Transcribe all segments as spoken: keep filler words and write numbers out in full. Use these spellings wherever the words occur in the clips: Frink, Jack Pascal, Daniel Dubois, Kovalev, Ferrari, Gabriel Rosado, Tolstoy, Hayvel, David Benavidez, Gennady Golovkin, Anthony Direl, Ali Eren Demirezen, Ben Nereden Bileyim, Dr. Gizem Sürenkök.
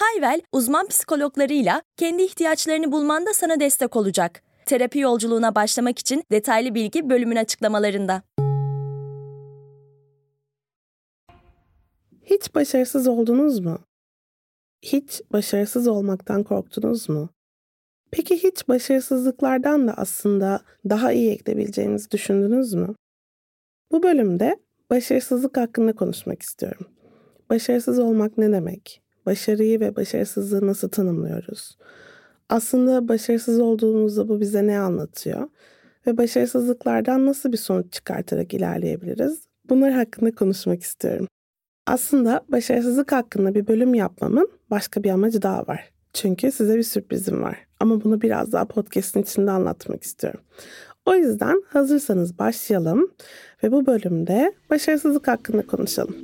Hayvel, uzman psikologlarıyla kendi ihtiyaçlarını bulmanda sana destek olacak. Terapi yolculuğuna başlamak için detaylı bilgi bölümün açıklamalarında. Hiç başarısız oldunuz mu? Hiç başarısız olmaktan korktunuz mu? Peki hiç başarısızlıklardan da aslında daha iyi ekleyebileceğimizi düşündünüz mü? Bu bölümde başarısızlık hakkında konuşmak istiyorum. Başarısız olmak ne demek? Başarıyı ve başarısızlığı nasıl tanımlıyoruz? Aslında başarısız olduğumuzda bu bize ne anlatıyor? Ve başarısızlıklardan nasıl bir sonuç çıkartarak ilerleyebiliriz? Bunlar hakkında konuşmak istiyorum. Aslında başarısızlık hakkında bir bölüm yapmamın başka bir amacı daha var. Çünkü size bir sürprizim var. Ama bunu biraz daha podcast'in içinde anlatmak istiyorum. O yüzden hazırsanız başlayalım ve bu bölümde başarısızlık hakkında konuşalım.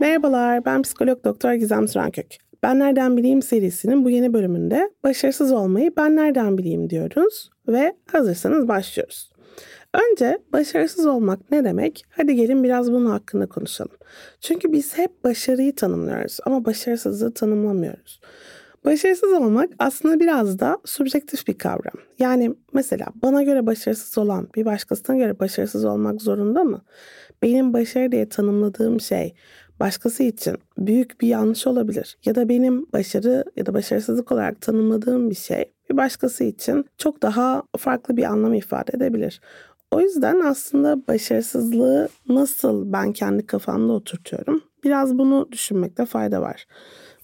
Merhabalar, ben psikolog doktor Gizem Sürenkök. Ben Nereden Bileyim serisinin bu yeni bölümünde başarısız olmayı ben nereden bileyim diyoruz ve hazırsanız başlıyoruz. Önce başarısız olmak ne demek? Hadi gelin biraz bunun hakkında konuşalım. Çünkü biz hep başarıyı tanımlıyoruz ama başarısızlığı tanımlamıyoruz. Başarısız olmak aslında biraz da subjektif bir kavram. Yani mesela bana göre başarısız olan bir başkasına göre başarısız olmak zorunda mı? Benim başarı diye tanımladığım şey başkası için büyük bir yanlış olabilir. Ya da benim başarı ya da başarısızlık olarak tanımladığım bir şey bir başkası için çok daha farklı bir anlam ifade edebilir. O yüzden aslında başarısızlığı nasıl ben kendi kafamda oturtuyorum? Biraz bunu düşünmekte fayda var.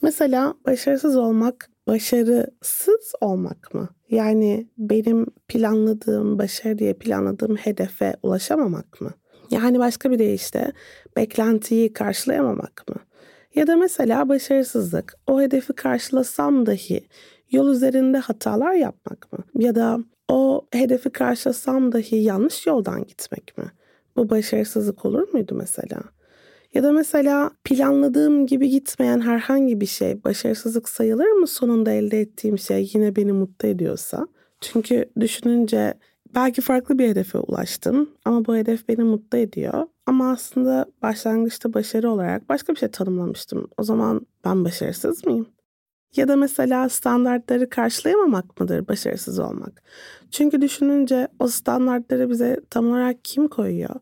Mesela başarısız olmak başarısız olmak mı? Yani benim planladığım, başarı diye planladığım hedefe ulaşamamak mı? Yani başka bir deyişle beklentiyi karşılayamamak mı? Ya da mesela başarısızlık, o hedefi karşılasam dahi yol üzerinde hatalar yapmak mı? Ya da o hedefi karşılasam dahi yanlış yoldan gitmek mi? Bu başarısızlık olur muydu mesela? Ya da mesela planladığım gibi gitmeyen herhangi bir şey başarısızlık sayılır mı? Sonunda elde ettiğim şey yine beni mutlu ediyorsa. Çünkü düşününce belki farklı bir hedefe ulaştım ama bu hedef beni mutlu ediyor. Ama aslında başlangıçta başarı olarak başka bir şey tanımlamıştım. O zaman ben başarısız mıyım? Ya da mesela standartları karşılayamamak mıdır başarısız olmak? Çünkü düşününce o standartları bize tam olarak kim koyuyor?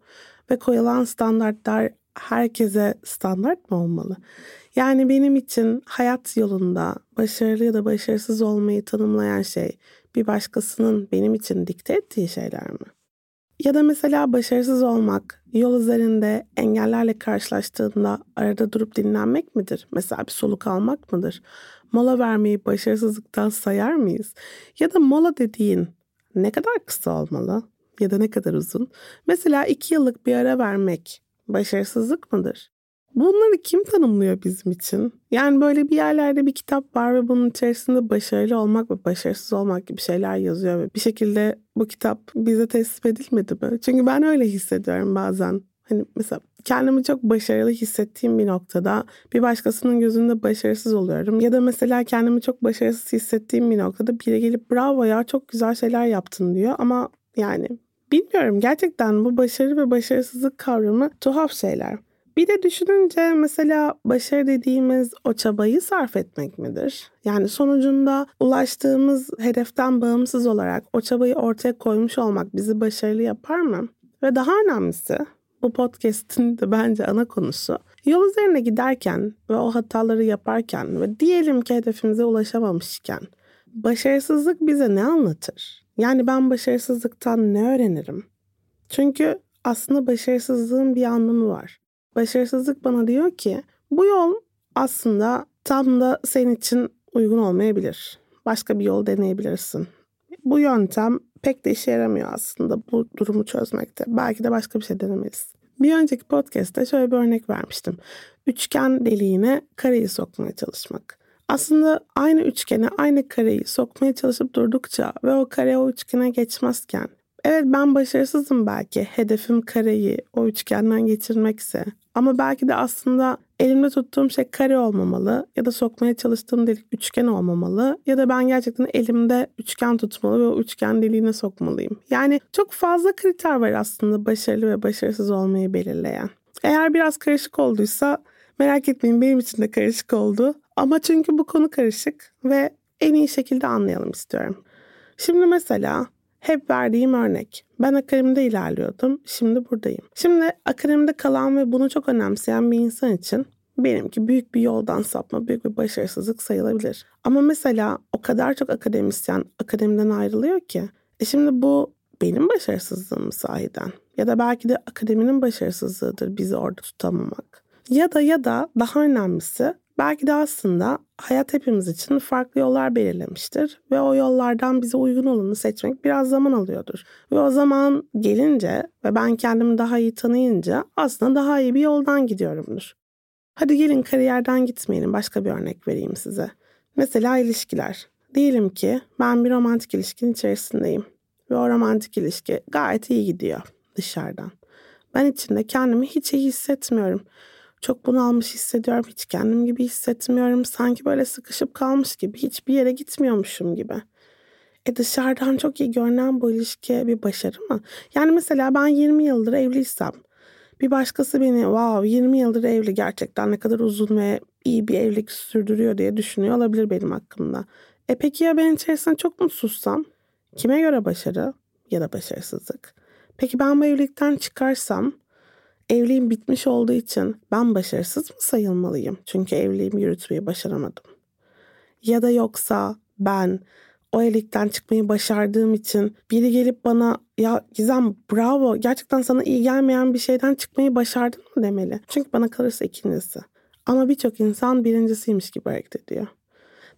Ve koyulan standartlar herkese standart mı olmalı? Yani benim için hayat yolunda başarılı ya da başarısız olmayı tanımlayan şey bir başkasının benim için dikte ettiği şeyler mi? Ya da mesela başarısız olmak yol üzerinde engellerle karşılaştığında arada durup dinlenmek midir? Mesela bir soluk almak mıdır? Mola vermeyi başarısızlıktan sayar mıyız? Ya da mola dediğin ne kadar kısa olmalı ya da ne kadar uzun? Mesela iki yıllık bir ara vermek başarısızlık mıdır? Bunları kim tanımlıyor bizim için? Yani böyle bir yerlerde bir kitap var ve bunun içerisinde başarılı olmak ve başarısız olmak gibi şeyler yazıyor. Ve bir şekilde bu kitap bize teslim edilmedi mi? Çünkü ben öyle hissediyorum bazen. Hani mesela kendimi çok başarılı hissettiğim bir noktada bir başkasının gözünde başarısız oluyorum. Ya da mesela kendimi çok başarısız hissettiğim bir noktada biri gelip bravo ya çok güzel şeyler yaptın diyor. Ama yani bilmiyorum, gerçekten bu başarı ve başarısızlık kavramı tuhaf şeyler. Bir de düşününce mesela başarı dediğimiz o çabayı sarf etmek midir? Yani sonucunda ulaştığımız hedeften bağımsız olarak o çabayı ortaya koymuş olmak bizi başarılı yapar mı? Ve daha önemlisi, bu podcast'in de bence ana konusu, yol üzerine giderken ve o hataları yaparken ve diyelim ki hedefimize ulaşamamışken başarısızlık bize ne anlatır? Yani ben başarısızlıktan ne öğrenirim? Çünkü aslında başarısızlığın bir anlamı var. Başarısızlık bana diyor ki bu yol aslında tam da senin için uygun olmayabilir. Başka bir yol deneyebilirsin. Bu yöntem pek de işe yaramıyor aslında bu durumu çözmekte. Belki de başka bir şey denemelisin. Bir önceki podcast'te şöyle bir örnek vermiştim. Üçgen deliğine kareyi sokmaya çalışmak. Aslında aynı üçgene, aynı kareyi sokmaya çalışıp durdukça ve o kare o üçgene geçmezken, evet ben başarısızım belki, hedefim kareyi o üçgenden geçirmekse, ama belki de aslında elimde tuttuğum şey kare olmamalı ya da sokmaya çalıştığım delik üçgen olmamalı ya da ben gerçekten elimde üçgen tutmalı ve o üçgen deliğine sokmalıyım. Yani çok fazla kriter var aslında başarılı ve başarısız olmayı belirleyen. Eğer biraz karışık olduysa merak etmeyin, benim için de karışık oldu. Ama çünkü bu konu karışık ve en iyi şekilde anlayalım istiyorum. Şimdi mesela hep verdiğim örnek. Ben akademide ilerliyordum, şimdi buradayım. Şimdi akademide kalan ve bunu çok önemseyen bir insan için benimki büyük bir yoldan sapma, büyük bir başarısızlık sayılabilir. Ama mesela o kadar çok akademisyen akademiden ayrılıyor ki. E şimdi bu benim başarısızlığım sahiden. Ya da belki de akademinin başarısızlığıdır bizi orada tutamamak. Ya da ya da daha önemlisi, belki de aslında hayat hepimiz için farklı yollar belirlemiştir ve o yollardan bize uygun olanı seçmek biraz zaman alıyordur. Ve o zaman gelince ve ben kendimi daha iyi tanıyınca aslında daha iyi bir yoldan gidiyorumdur. Hadi gelin kariyerden gitmeyelim, başka bir örnek vereyim size. Mesela ilişkiler. Diyelim ki ben bir romantik ilişkinin içerisindeyim ve o romantik ilişki gayet iyi gidiyor dışarıdan. Ben içinde kendimi hiç iyi hissetmiyorum. Çok bunalmış hissediyorum, hiç kendim gibi hissetmiyorum. Sanki böyle sıkışıp kalmış gibi, hiçbir yere gitmiyormuşum gibi. E dışarıdan çok iyi görünen bu ilişki bir başarı mı? Yani mesela ben yirmi yıldır evliysem, bir başkası beni wow yirmi yıldır evli, gerçekten ne kadar uzun ve iyi bir evlilik sürdürüyor diye düşünüyor olabilir benim hakkımda. E peki ya ben içerisinde çok mutsuzsam? Kime göre başarı ya da başarısızlık? Peki ben bu evlilikten çıkarsam? Evliliğim bitmiş olduğu için ben başarısız mı sayılmalıyım? Çünkü evliliğimi yürütmeyi başaramadım. Ya da yoksa ben o evlilikten çıkmayı başardığım için biri gelip bana ya Gizem bravo, gerçekten sana iyi gelmeyen bir şeyden çıkmayı başardın mı demeli. Çünkü bana kalırsa ikincisi. Ama birçok insan birincisiymiş gibi hareket ediyor.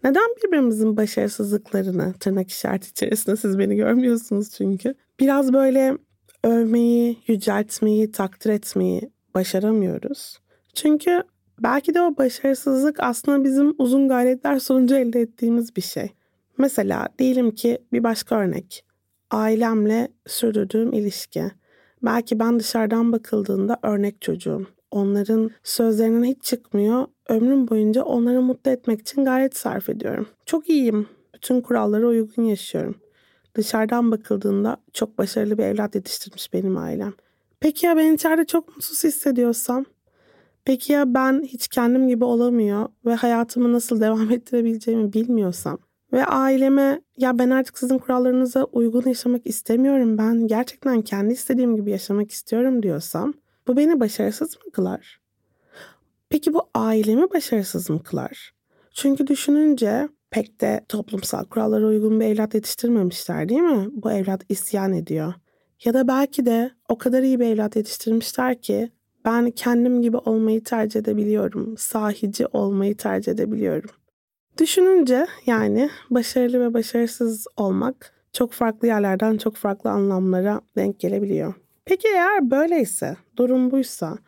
Neden birbirimizin başarısızlıklarını, tırnak işareti içerisinde siz beni görmüyorsunuz çünkü, biraz böyle övmeyi, yüceltmeyi, takdir etmeyi başaramıyoruz? Çünkü belki de o başarısızlık aslında bizim uzun gayretler sonucu elde ettiğimiz bir şey. Mesela diyelim ki bir başka örnek. Ailemle sürdürdüğüm ilişki. Belki ben dışarıdan bakıldığında örnek çocuğum. Onların sözlerinden hiç çıkmıyor. Ömrüm boyunca onları mutlu etmek için gayret sarf ediyorum. Çok iyiyim. Bütün kurallara uygun yaşıyorum. Dışarıdan bakıldığında çok başarılı bir evlat yetiştirmiş benim ailem. Peki ya ben içeride çok mutsuz hissediyorsam? Peki ya ben hiç kendim gibi olamıyor ve hayatımı nasıl devam ettirebileceğimi bilmiyorsam? Ve aileme ya ben artık sizin kurallarınıza uygun yaşamak istemiyorum, ben gerçekten kendi istediğim gibi yaşamak istiyorum diyorsam, bu beni başarısız mı kılar? Peki bu ailemi başarısız mı kılar? Çünkü düşününce pek de toplumsal kurallara uygun bir evlat yetiştirmemişler değil mi? Bu evlat isyan ediyor. Ya da belki de o kadar iyi bir evlat yetiştirmişler ki ben kendim gibi olmayı tercih edebiliyorum. Sahici olmayı tercih edebiliyorum. Düşününce yani başarılı ve başarısız olmak çok farklı yerlerden çok farklı anlamlara denk gelebiliyor. Peki eğer böyleyse, durum buysa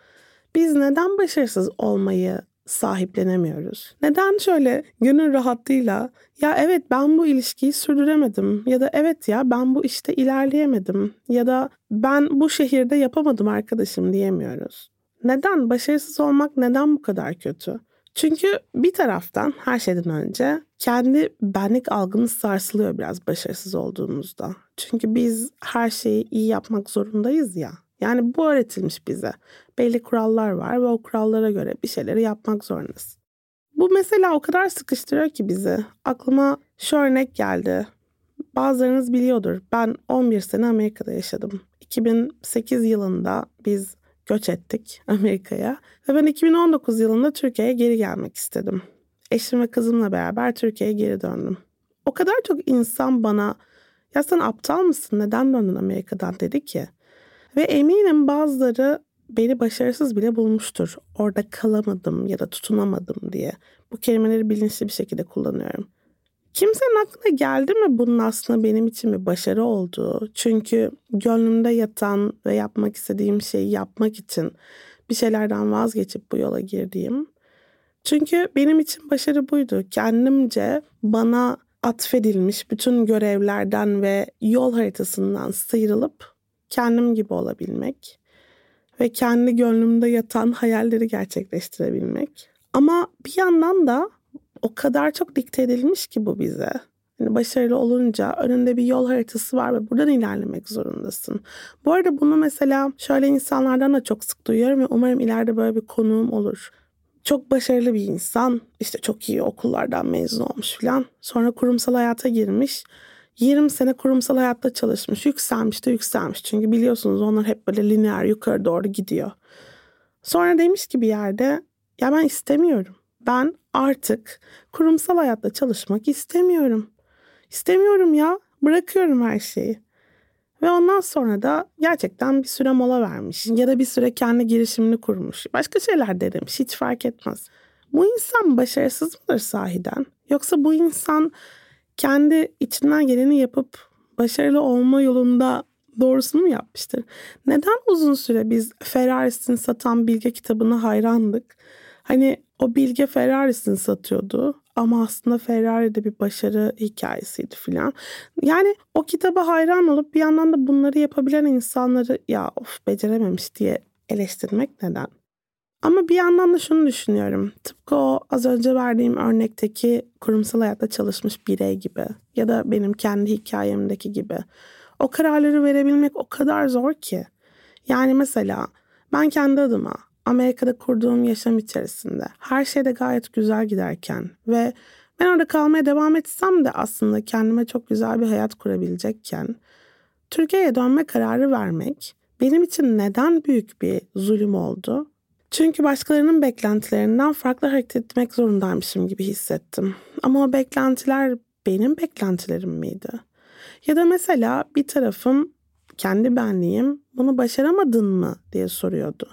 biz neden başarısız olmayı sahiplenemiyoruz? Neden şöyle gönül rahatlığıyla ya evet ben bu ilişkiyi sürdüremedim ya da evet ya ben bu işte ilerleyemedim ya da ben bu şehirde yapamadım arkadaşım diyemiyoruz? Neden? Başarısız olmak neden bu kadar kötü? Çünkü bir taraftan her şeyden önce kendi benlik algımız sarsılıyor biraz başarısız olduğumuzda. Çünkü biz her şeyi iyi yapmak zorundayız ya. Yani bu öğretilmiş bize. Belli kurallar var ve o kurallara göre bir şeyleri yapmak zorundasın. Bu mesela o kadar sıkıştırıyor ki bizi. Aklıma şu örnek geldi. Bazılarınız biliyordur. Ben on bir sene Amerika'da yaşadım. iki bin sekiz yılında biz göç ettik Amerika'ya. Ve ben iki bin on dokuz yılında Türkiye'ye geri gelmek istedim. Eşim ve kızımla beraber Türkiye'ye geri döndüm. O kadar çok insan bana ya sen aptal mısın, neden döndün Amerika'dan dedi ki. Ve eminim bazıları beni başarısız bile bulmuştur. Orada kalamadım ya da tutunamadım diye. Bu kelimeleri bilinçli bir şekilde kullanıyorum. Kimsenin aklına geldi mi bunun aslında benim için bir başarı olduğu? Çünkü gönlümde yatan ve yapmak istediğim şeyi yapmak için bir şeylerden vazgeçip bu yola girdiğim. Çünkü benim için başarı buydu. Kendimce bana atfedilmiş bütün görevlerden ve yol haritasından sıyrılıp kendim gibi olabilmek ve kendi gönlümde yatan hayalleri gerçekleştirebilmek. Ama bir yandan da o kadar çok dikte edilmiş ki bu bize. Yani başarılı olunca önünde bir yol haritası var ve buradan ilerlemek zorundasın. Bu arada bunu mesela şöyle insanlardan da çok sık duyuyorum ve umarım ileride böyle bir konuğum olur. Çok başarılı bir insan, işte çok iyi okullardan mezun olmuş falan. Sonra kurumsal hayata girmiş. yirmi sene kurumsal hayatta çalışmış. Yükselmiş de yükselmiş. Çünkü biliyorsunuz onlar hep böyle lineer yukarı doğru gidiyor. Sonra demiş ki bir yerde, ya ben istemiyorum. Ben artık kurumsal hayatta çalışmak istemiyorum. İstemiyorum ya. Bırakıyorum her şeyi. Ve ondan sonra da gerçekten bir süre mola vermiş. Ya da bir süre kendi girişimini kurmuş. Başka şeyler denemiş. Hiç fark etmez. Bu insan başarısız mıdır sahiden? Yoksa bu insan kendi içinden geleni yapıp başarılı olma yolunda doğrusunu mu yapmıştır? Neden uzun süre biz Ferraris'ini satan Bilge kitabına hayrandık? Hani o Bilge Ferraris'ini satıyordu ama aslında Ferrari'de bir başarı hikayesiydi filan. Yani o kitaba hayran olup bir yandan da bunları yapabilen insanları ya of becerememiş diye eleştirmek neden? Ama bir yandan da şunu düşünüyorum. Tıpkı o az önce verdiğim örnekteki kurumsal hayatta çalışmış birey gibi ya da benim kendi hikayemdeki gibi. O kararları verebilmek o kadar zor ki. Yani mesela ben kendi adıma Amerika'da kurduğum yaşam içerisinde her şey de gayet güzel giderken ve ben orada kalmaya devam etsem de aslında kendime çok güzel bir hayat kurabilecekken Türkiye'ye dönme kararı vermek benim için neden büyük bir zulüm oldu? Çünkü başkalarının beklentilerinden farklı hareket etmek zorundaymışım gibi hissettim. Ama o beklentiler benim beklentilerim miydi? Ya da mesela bir tarafım kendi benliğim bunu başaramadın mı diye soruyordu.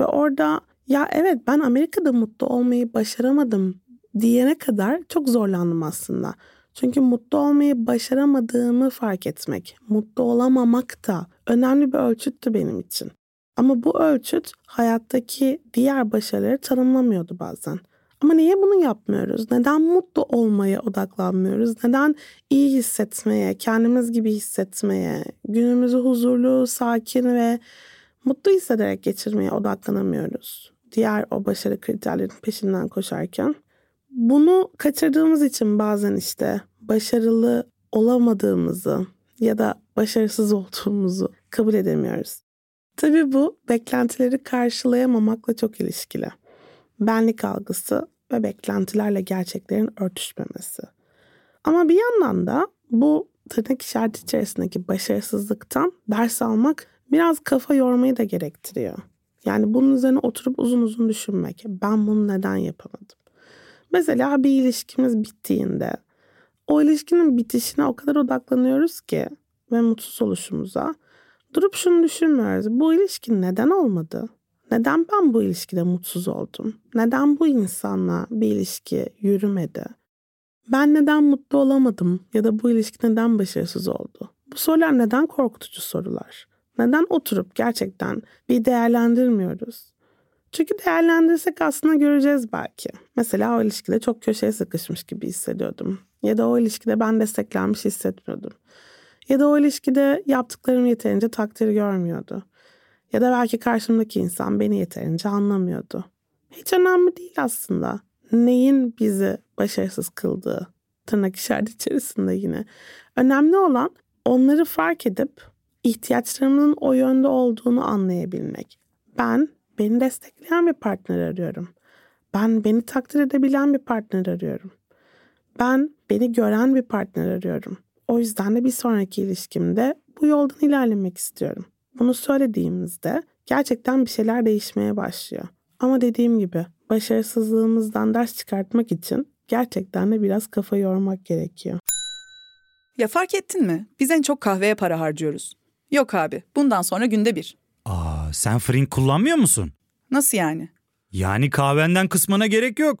Ve orada ya evet ben Amerika'da mutlu olmayı başaramadım diyene kadar çok zorlandım aslında. Çünkü mutlu olmayı başaramadığımı fark etmek, mutlu olamamak da önemli bir ölçüttü benim için. Ama bu ölçüt hayattaki diğer başarıları tanımlamıyordu bazen. Ama niye bunu yapmıyoruz? Neden mutlu olmaya odaklanmıyoruz? Neden iyi hissetmeye, kendimiz gibi hissetmeye, günümüzü huzurlu, sakin ve mutlu hissederek geçirmeye odaklanamıyoruz? Diğer o başarı kriterlerinin peşinden koşarken. Bunu kaçırdığımız için bazen işte başarılı olamadığımızı ya da başarısız olduğumuzu kabul edemiyoruz. Tabii bu beklentileri karşılayamamakla çok ilişkili. Benlik algısı ve beklentilerle gerçeklerin örtüşmemesi. Ama bir yandan da bu tırnak işareti içerisindeki başarısızlıktan ders almak biraz kafa yormayı da gerektiriyor. Yani bunun üzerine oturup uzun uzun düşünmek. Ben bunu neden yapamadım? Mesela bir ilişkimiz bittiğinde o ilişkinin bitişine o kadar odaklanıyoruz ki ve mutsuz oluşumuza. Durup şunu düşünmüyoruz. Bu ilişki neden olmadı? Neden ben bu ilişkide mutsuz oldum? Neden bu insanla bir ilişki yürümedi? Ben neden mutlu olamadım? Ya da bu ilişki neden başarısız oldu? Bu sorular neden korkutucu sorular? Neden oturup gerçekten bir değerlendirmiyoruz? Çünkü değerlendirsek aslında göreceğiz belki. Mesela o ilişkide çok köşeye sıkışmış gibi hissediyordum. Ya da o ilişkide ben desteklenmiş hissetmiyordum. Ya da o ilişkide yaptıklarım yeterince takdir görmüyordu. Ya da belki karşımdaki insan beni yeterince anlamıyordu. Hiç önemli değil aslında. Neyin bizi başarısız kıldığı tırnak işareti içerisinde yine. Önemli olan onları fark edip ihtiyaçlarımın o yönde olduğunu anlayabilmek. Ben beni destekleyen bir partner arıyorum. Ben beni takdir edebilen bir partner arıyorum. Ben beni gören bir partner arıyorum. O yüzden de bir sonraki ilişkimde bu yoldan ilerlemek istiyorum. Bunu söylediğimizde gerçekten bir şeyler değişmeye başlıyor. Ama dediğim gibi başarısızlığımızdan ders çıkartmak için gerçekten de biraz kafa yormak gerekiyor. Ya fark ettin mi? Biz en çok kahveye para harcıyoruz. Yok abi, bundan sonra günde bir. Aa, sen Frink kullanmıyor musun? Nasıl yani? Yani kahvenden kısmına gerek yok.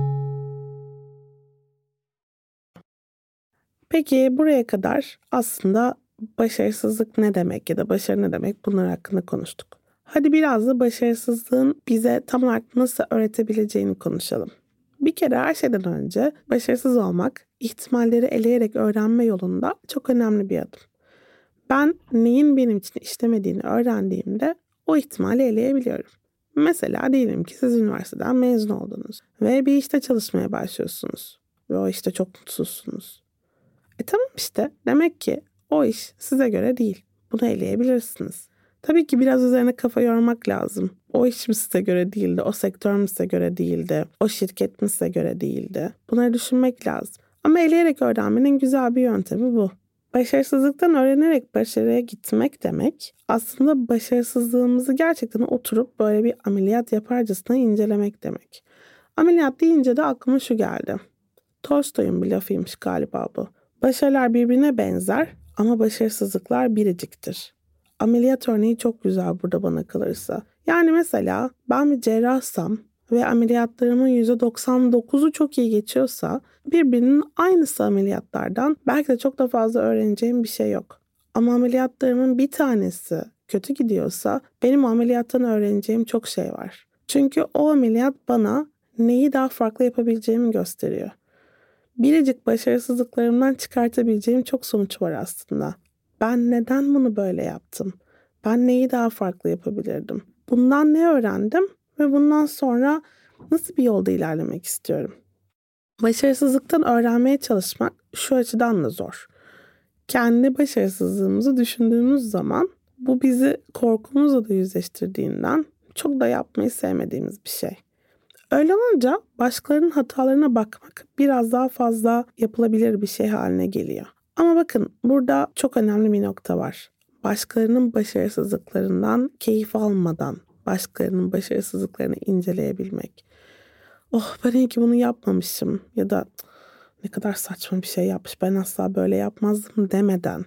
Peki buraya kadar aslında başarısızlık ne demek ya da başarı ne demek, bunlar hakkında konuştuk. Hadi biraz da başarısızlığın bize tam olarak nasıl öğretebileceğini konuşalım. Bir kere her şeyden önce başarısız olmak, ihtimalleri eleyerek öğrenme yolunda çok önemli bir adım. Ben neyin benim için işlemediğini öğrendiğimde o ihtimali eleyebiliyorum. Mesela diyelim ki siz üniversiteden mezun oldunuz ve bir işte çalışmaya başlıyorsunuz ve o işte çok mutsuzsunuz. E tamam işte, demek ki o iş size göre değil. Bunu eleyebilirsiniz. Tabii ki biraz üzerine kafa yormak lazım. O iş mi size göre değildi, o sektör mü size göre değildi, o şirket mi size göre değildi. Bunları düşünmek lazım. Ama eleyerek öğrenmenin güzel bir yöntemi bu. Başarısızlıktan öğrenerek başarıya gitmek demek aslında başarısızlığımızı gerçekten oturup böyle bir ameliyat yaparcasına incelemek demek. Ameliyat deyince de aklıma şu geldi. Tolstoy'un bir lafıymış galiba bu. Başarılar birbirine benzer ama başarısızlıklar biriciktir. Ameliyat örneği çok güzel burada bana kalırsa. Yani mesela ben bir cerrahsam ve ameliyatlarımın yüzde doksan dokuzu çok iyi geçiyorsa birbirinin aynısı ameliyatlardan belki de çok da fazla öğreneceğim bir şey yok. Ama ameliyatlarımın bir tanesi kötü gidiyorsa benim ameliyattan öğreneceğim çok şey var. Çünkü o ameliyat bana neyi daha farklı yapabileceğimi gösteriyor. Biricik başarısızlıklarımdan çıkartabileceğim çok sonuç var aslında. Ben neden bunu böyle yaptım? Ben neyi daha farklı yapabilirdim? Bundan ne öğrendim ve bundan sonra nasıl bir yolda ilerlemek istiyorum? Başarısızlıktan öğrenmeye çalışmak şu açıdan da zor. Kendi başarısızlığımızı düşündüğümüz zaman bu bizi korkumuzla da yüzleştirdiğinden çok da yapmayı sevmediğimiz bir şey. Öyle olunca başkalarının hatalarına bakmak biraz daha fazla yapılabilir bir şey haline geliyor. Ama bakın burada çok önemli bir nokta var. Başkalarının başarısızlıklarından keyif almadan başkalarının başarısızlıklarını inceleyebilmek. Oh ben iyi ki bunu yapmamışım ya da ne kadar saçma bir şey yapmış, ben asla böyle yapmazdım demeden.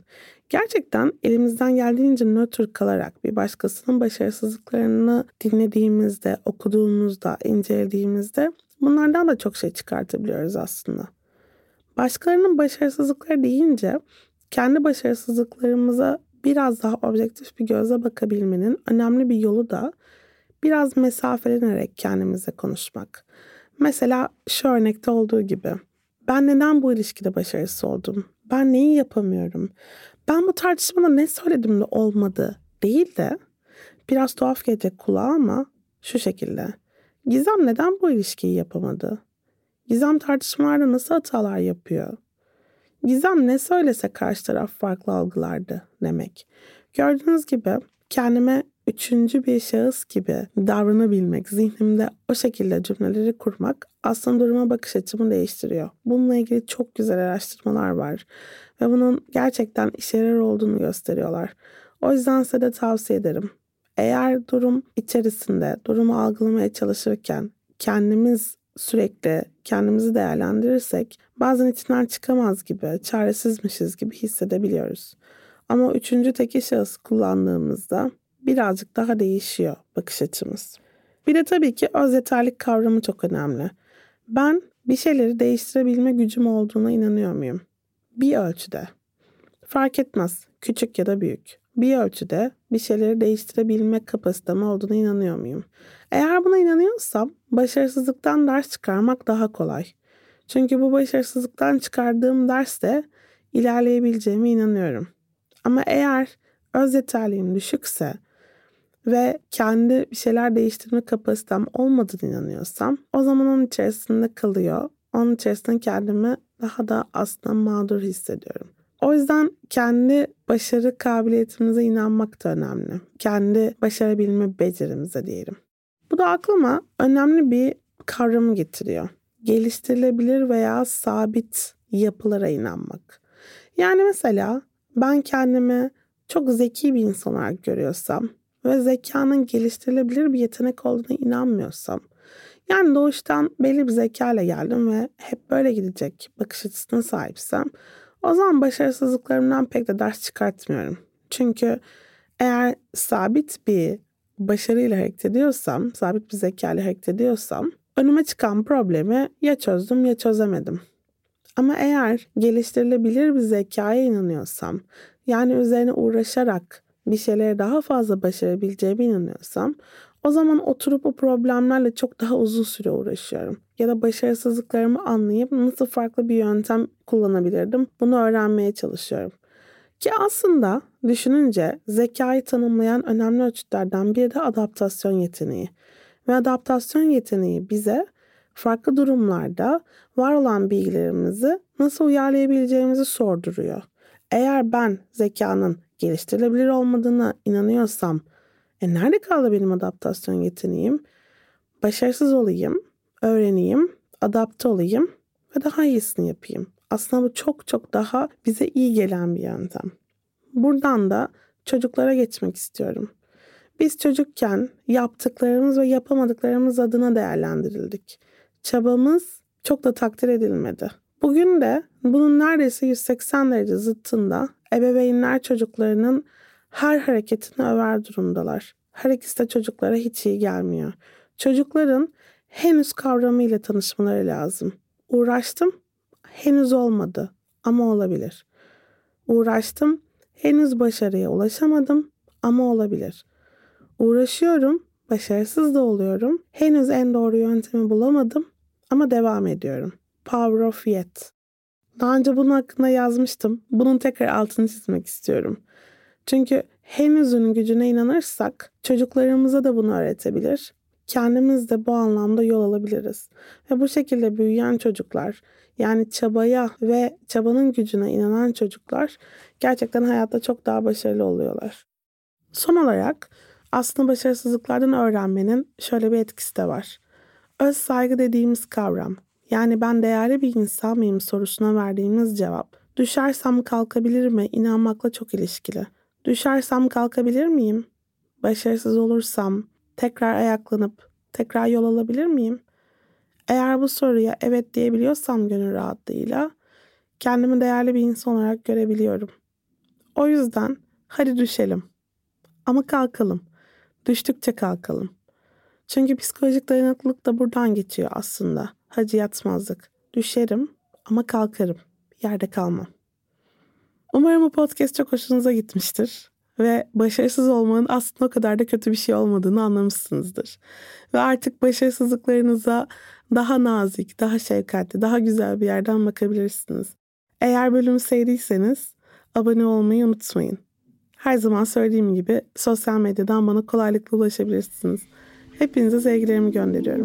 Gerçekten elimizden geldiğince nötr kalarak bir başkasının başarısızlıklarını dinlediğimizde, okuduğumuzda, incelediğimizde bunlardan da çok şey çıkartabiliyoruz aslında. Başkalarının başarısızlıkları deyince kendi başarısızlıklarımıza biraz daha objektif bir gözle bakabilmenin önemli bir yolu da biraz mesafelenerek kendimize konuşmak. Mesela şu örnekte olduğu gibi, ben neden bu ilişkide başarısız oldum? Ben neyi yapamıyorum? Ben bu tartışmada ne söyledim de olmadı değil de, biraz tuhaf gelecek kulağa ama şu şekilde. Gizem neden bu ilişkiyi yapamadı? Gizem tartışmalarda nasıl hatalar yapıyor? Gizem ne söylese karşı taraf farklı algılardı demek. Gördüğünüz gibi kendime üçüncü bir şahıs gibi davranabilmek, zihnimde o şekilde cümleleri kurmak aslında duruma bakış açımı değiştiriyor. Bununla ilgili çok güzel araştırmalar var ve bunun gerçekten işe yarar olduğunu gösteriyorlar. O yüzden size de tavsiye ederim. Eğer durum içerisinde, durumu algılamaya çalışırken kendimiz sürekli kendimizi değerlendirirsek bazen içinden çıkamaz gibi, çaresizmişiz gibi hissedebiliyoruz. Ama üçüncü teki şahıs kullandığımızda birazcık daha değişiyor bakış açımız. Bir de tabii ki öz yeterlik kavramı çok önemli. Ben bir şeyleri değiştirebilme gücüm olduğuna inanıyor muyum? Bir ölçüde. Fark etmez, küçük ya da büyük. Bir ölçüde bir şeyleri değiştirebilme kapasitem olduğuna inanıyor muyum? Eğer buna inanıyorsam başarısızlıktan ders çıkarmak daha kolay. Çünkü bu başarısızlıktan çıkardığım derste ilerleyebileceğime inanıyorum. Ama eğer öz yeterliğim düşükse ve kendi bir şeyler değiştirme kapasitem olmadığını inanıyorsam, o zaman onun içerisinde kalıyor. Onun içerisinde kendimi daha da aslında mağdur hissediyorum. O yüzden kendi başarı kabiliyetimize inanmak da önemli. Kendi başarabilme becerimize diyelim. Bu da aklıma önemli bir kavramı getiriyor. Geliştirilebilir veya sabit yapılara inanmak. Yani mesela ben kendimi çok zeki bir insan olarak görüyorsam ve zekanın geliştirilebilir bir yetenek olduğuna inanmıyorsam, yani doğuştan belli bir zekayla geldim ve hep böyle gidecek bakış açısına sahipsem, o zaman başarısızlıklarımdan pek de ders çıkartmıyorum. Çünkü eğer sabit bir başarıyla hareket ediyorsam, sabit bir zekayla hareket ediyorsam, önüme çıkan problemi ya çözdüm ya çözemedim. Ama eğer geliştirilebilir bir zekaya inanıyorsam, yani üzerine uğraşarak bir şeyleri daha fazla başarabileceğime inanıyorsam, o zaman oturup o problemlerle çok daha uzun süre uğraşıyorum. Ya da başarısızlıklarımı anlayıp nasıl farklı bir yöntem kullanabilirdim, bunu öğrenmeye çalışıyorum. Ki aslında düşününce zekayı tanımlayan önemli ölçütlerden biri de adaptasyon yeteneği. Ve adaptasyon yeteneği bize farklı durumlarda var olan bilgilerimizi nasıl uyarlayabileceğimizi sorduruyor. Eğer ben zekanın geliştirilebilir olmadığına inanıyorsam, e nerede kaldı benim adaptasyon yeteneğim? Başarısız olayım, öğreneyim, adapte olayım ve daha iyisini yapayım. Aslında bu çok çok daha bize iyi gelen bir yöntem. Buradan da çocuklara geçmek istiyorum. Biz çocukken yaptıklarımız ve yapamadıklarımız adına değerlendirildik. Çabamız çok da takdir edilmedi. Bugün de bunun neredeyse yüz seksen derece zıttında ebeveynler çocuklarının her hareketini över durumdalar. Her ikisi de çocuklara hiç iyi gelmiyor. Çocukların henüz kavramıyla tanışmaları lazım. Uğraştım, henüz olmadı ama olabilir. Uğraştım, henüz başarıya ulaşamadım ama olabilir. Uğraşıyorum, başarısız da oluyorum. Henüz en doğru yöntemi bulamadım ama devam ediyorum. Power of yet. Daha önce bunun hakkında yazmıştım. Bunun tekrar altını çizmek istiyorum. Çünkü henüzün gücüne inanırsak çocuklarımıza da bunu öğretebilir. Kendimiz de bu anlamda yol alabiliriz. Ve bu şekilde büyüyen çocuklar, yani çabaya ve çabanın gücüne inanan çocuklar gerçekten hayatta çok daha başarılı oluyorlar. Son olarak aslında başarısızlıklardan öğrenmenin şöyle bir etkisi de var. Öz saygı dediğimiz kavram, yani ben değerli bir insan mıyım sorusuna verdiğimiz cevap, düşersem kalkabilir mi inanmakla çok ilişkili. Düşersem kalkabilir miyim? Başarısız olursam tekrar ayaklanıp tekrar yol alabilir miyim? Eğer bu soruya evet diyebiliyorsam gönül rahatlığıyla kendimi değerli bir insan olarak görebiliyorum. O yüzden hadi düşelim ama kalkalım. Düştükçe kalkalım. Çünkü psikolojik dayanıklılık da buradan geçiyor aslında. Hacı yatmazlık. Düşerim ama kalkarım. Yerde kalmam. Umarım bu podcast çok hoşunuza gitmiştir. Ve başarısız olmanın aslında o kadar da kötü bir şey olmadığını anlamışsınızdır. Ve artık başarısızlıklarınıza daha nazik, daha şefkatli, daha güzel bir yerden bakabilirsiniz. Eğer bölümü sevdiyseniz abone olmayı unutmayın. Her zaman söylediğim gibi sosyal medyadan bana kolaylıkla ulaşabilirsiniz. Hepinize sevgilerimi gönderiyorum.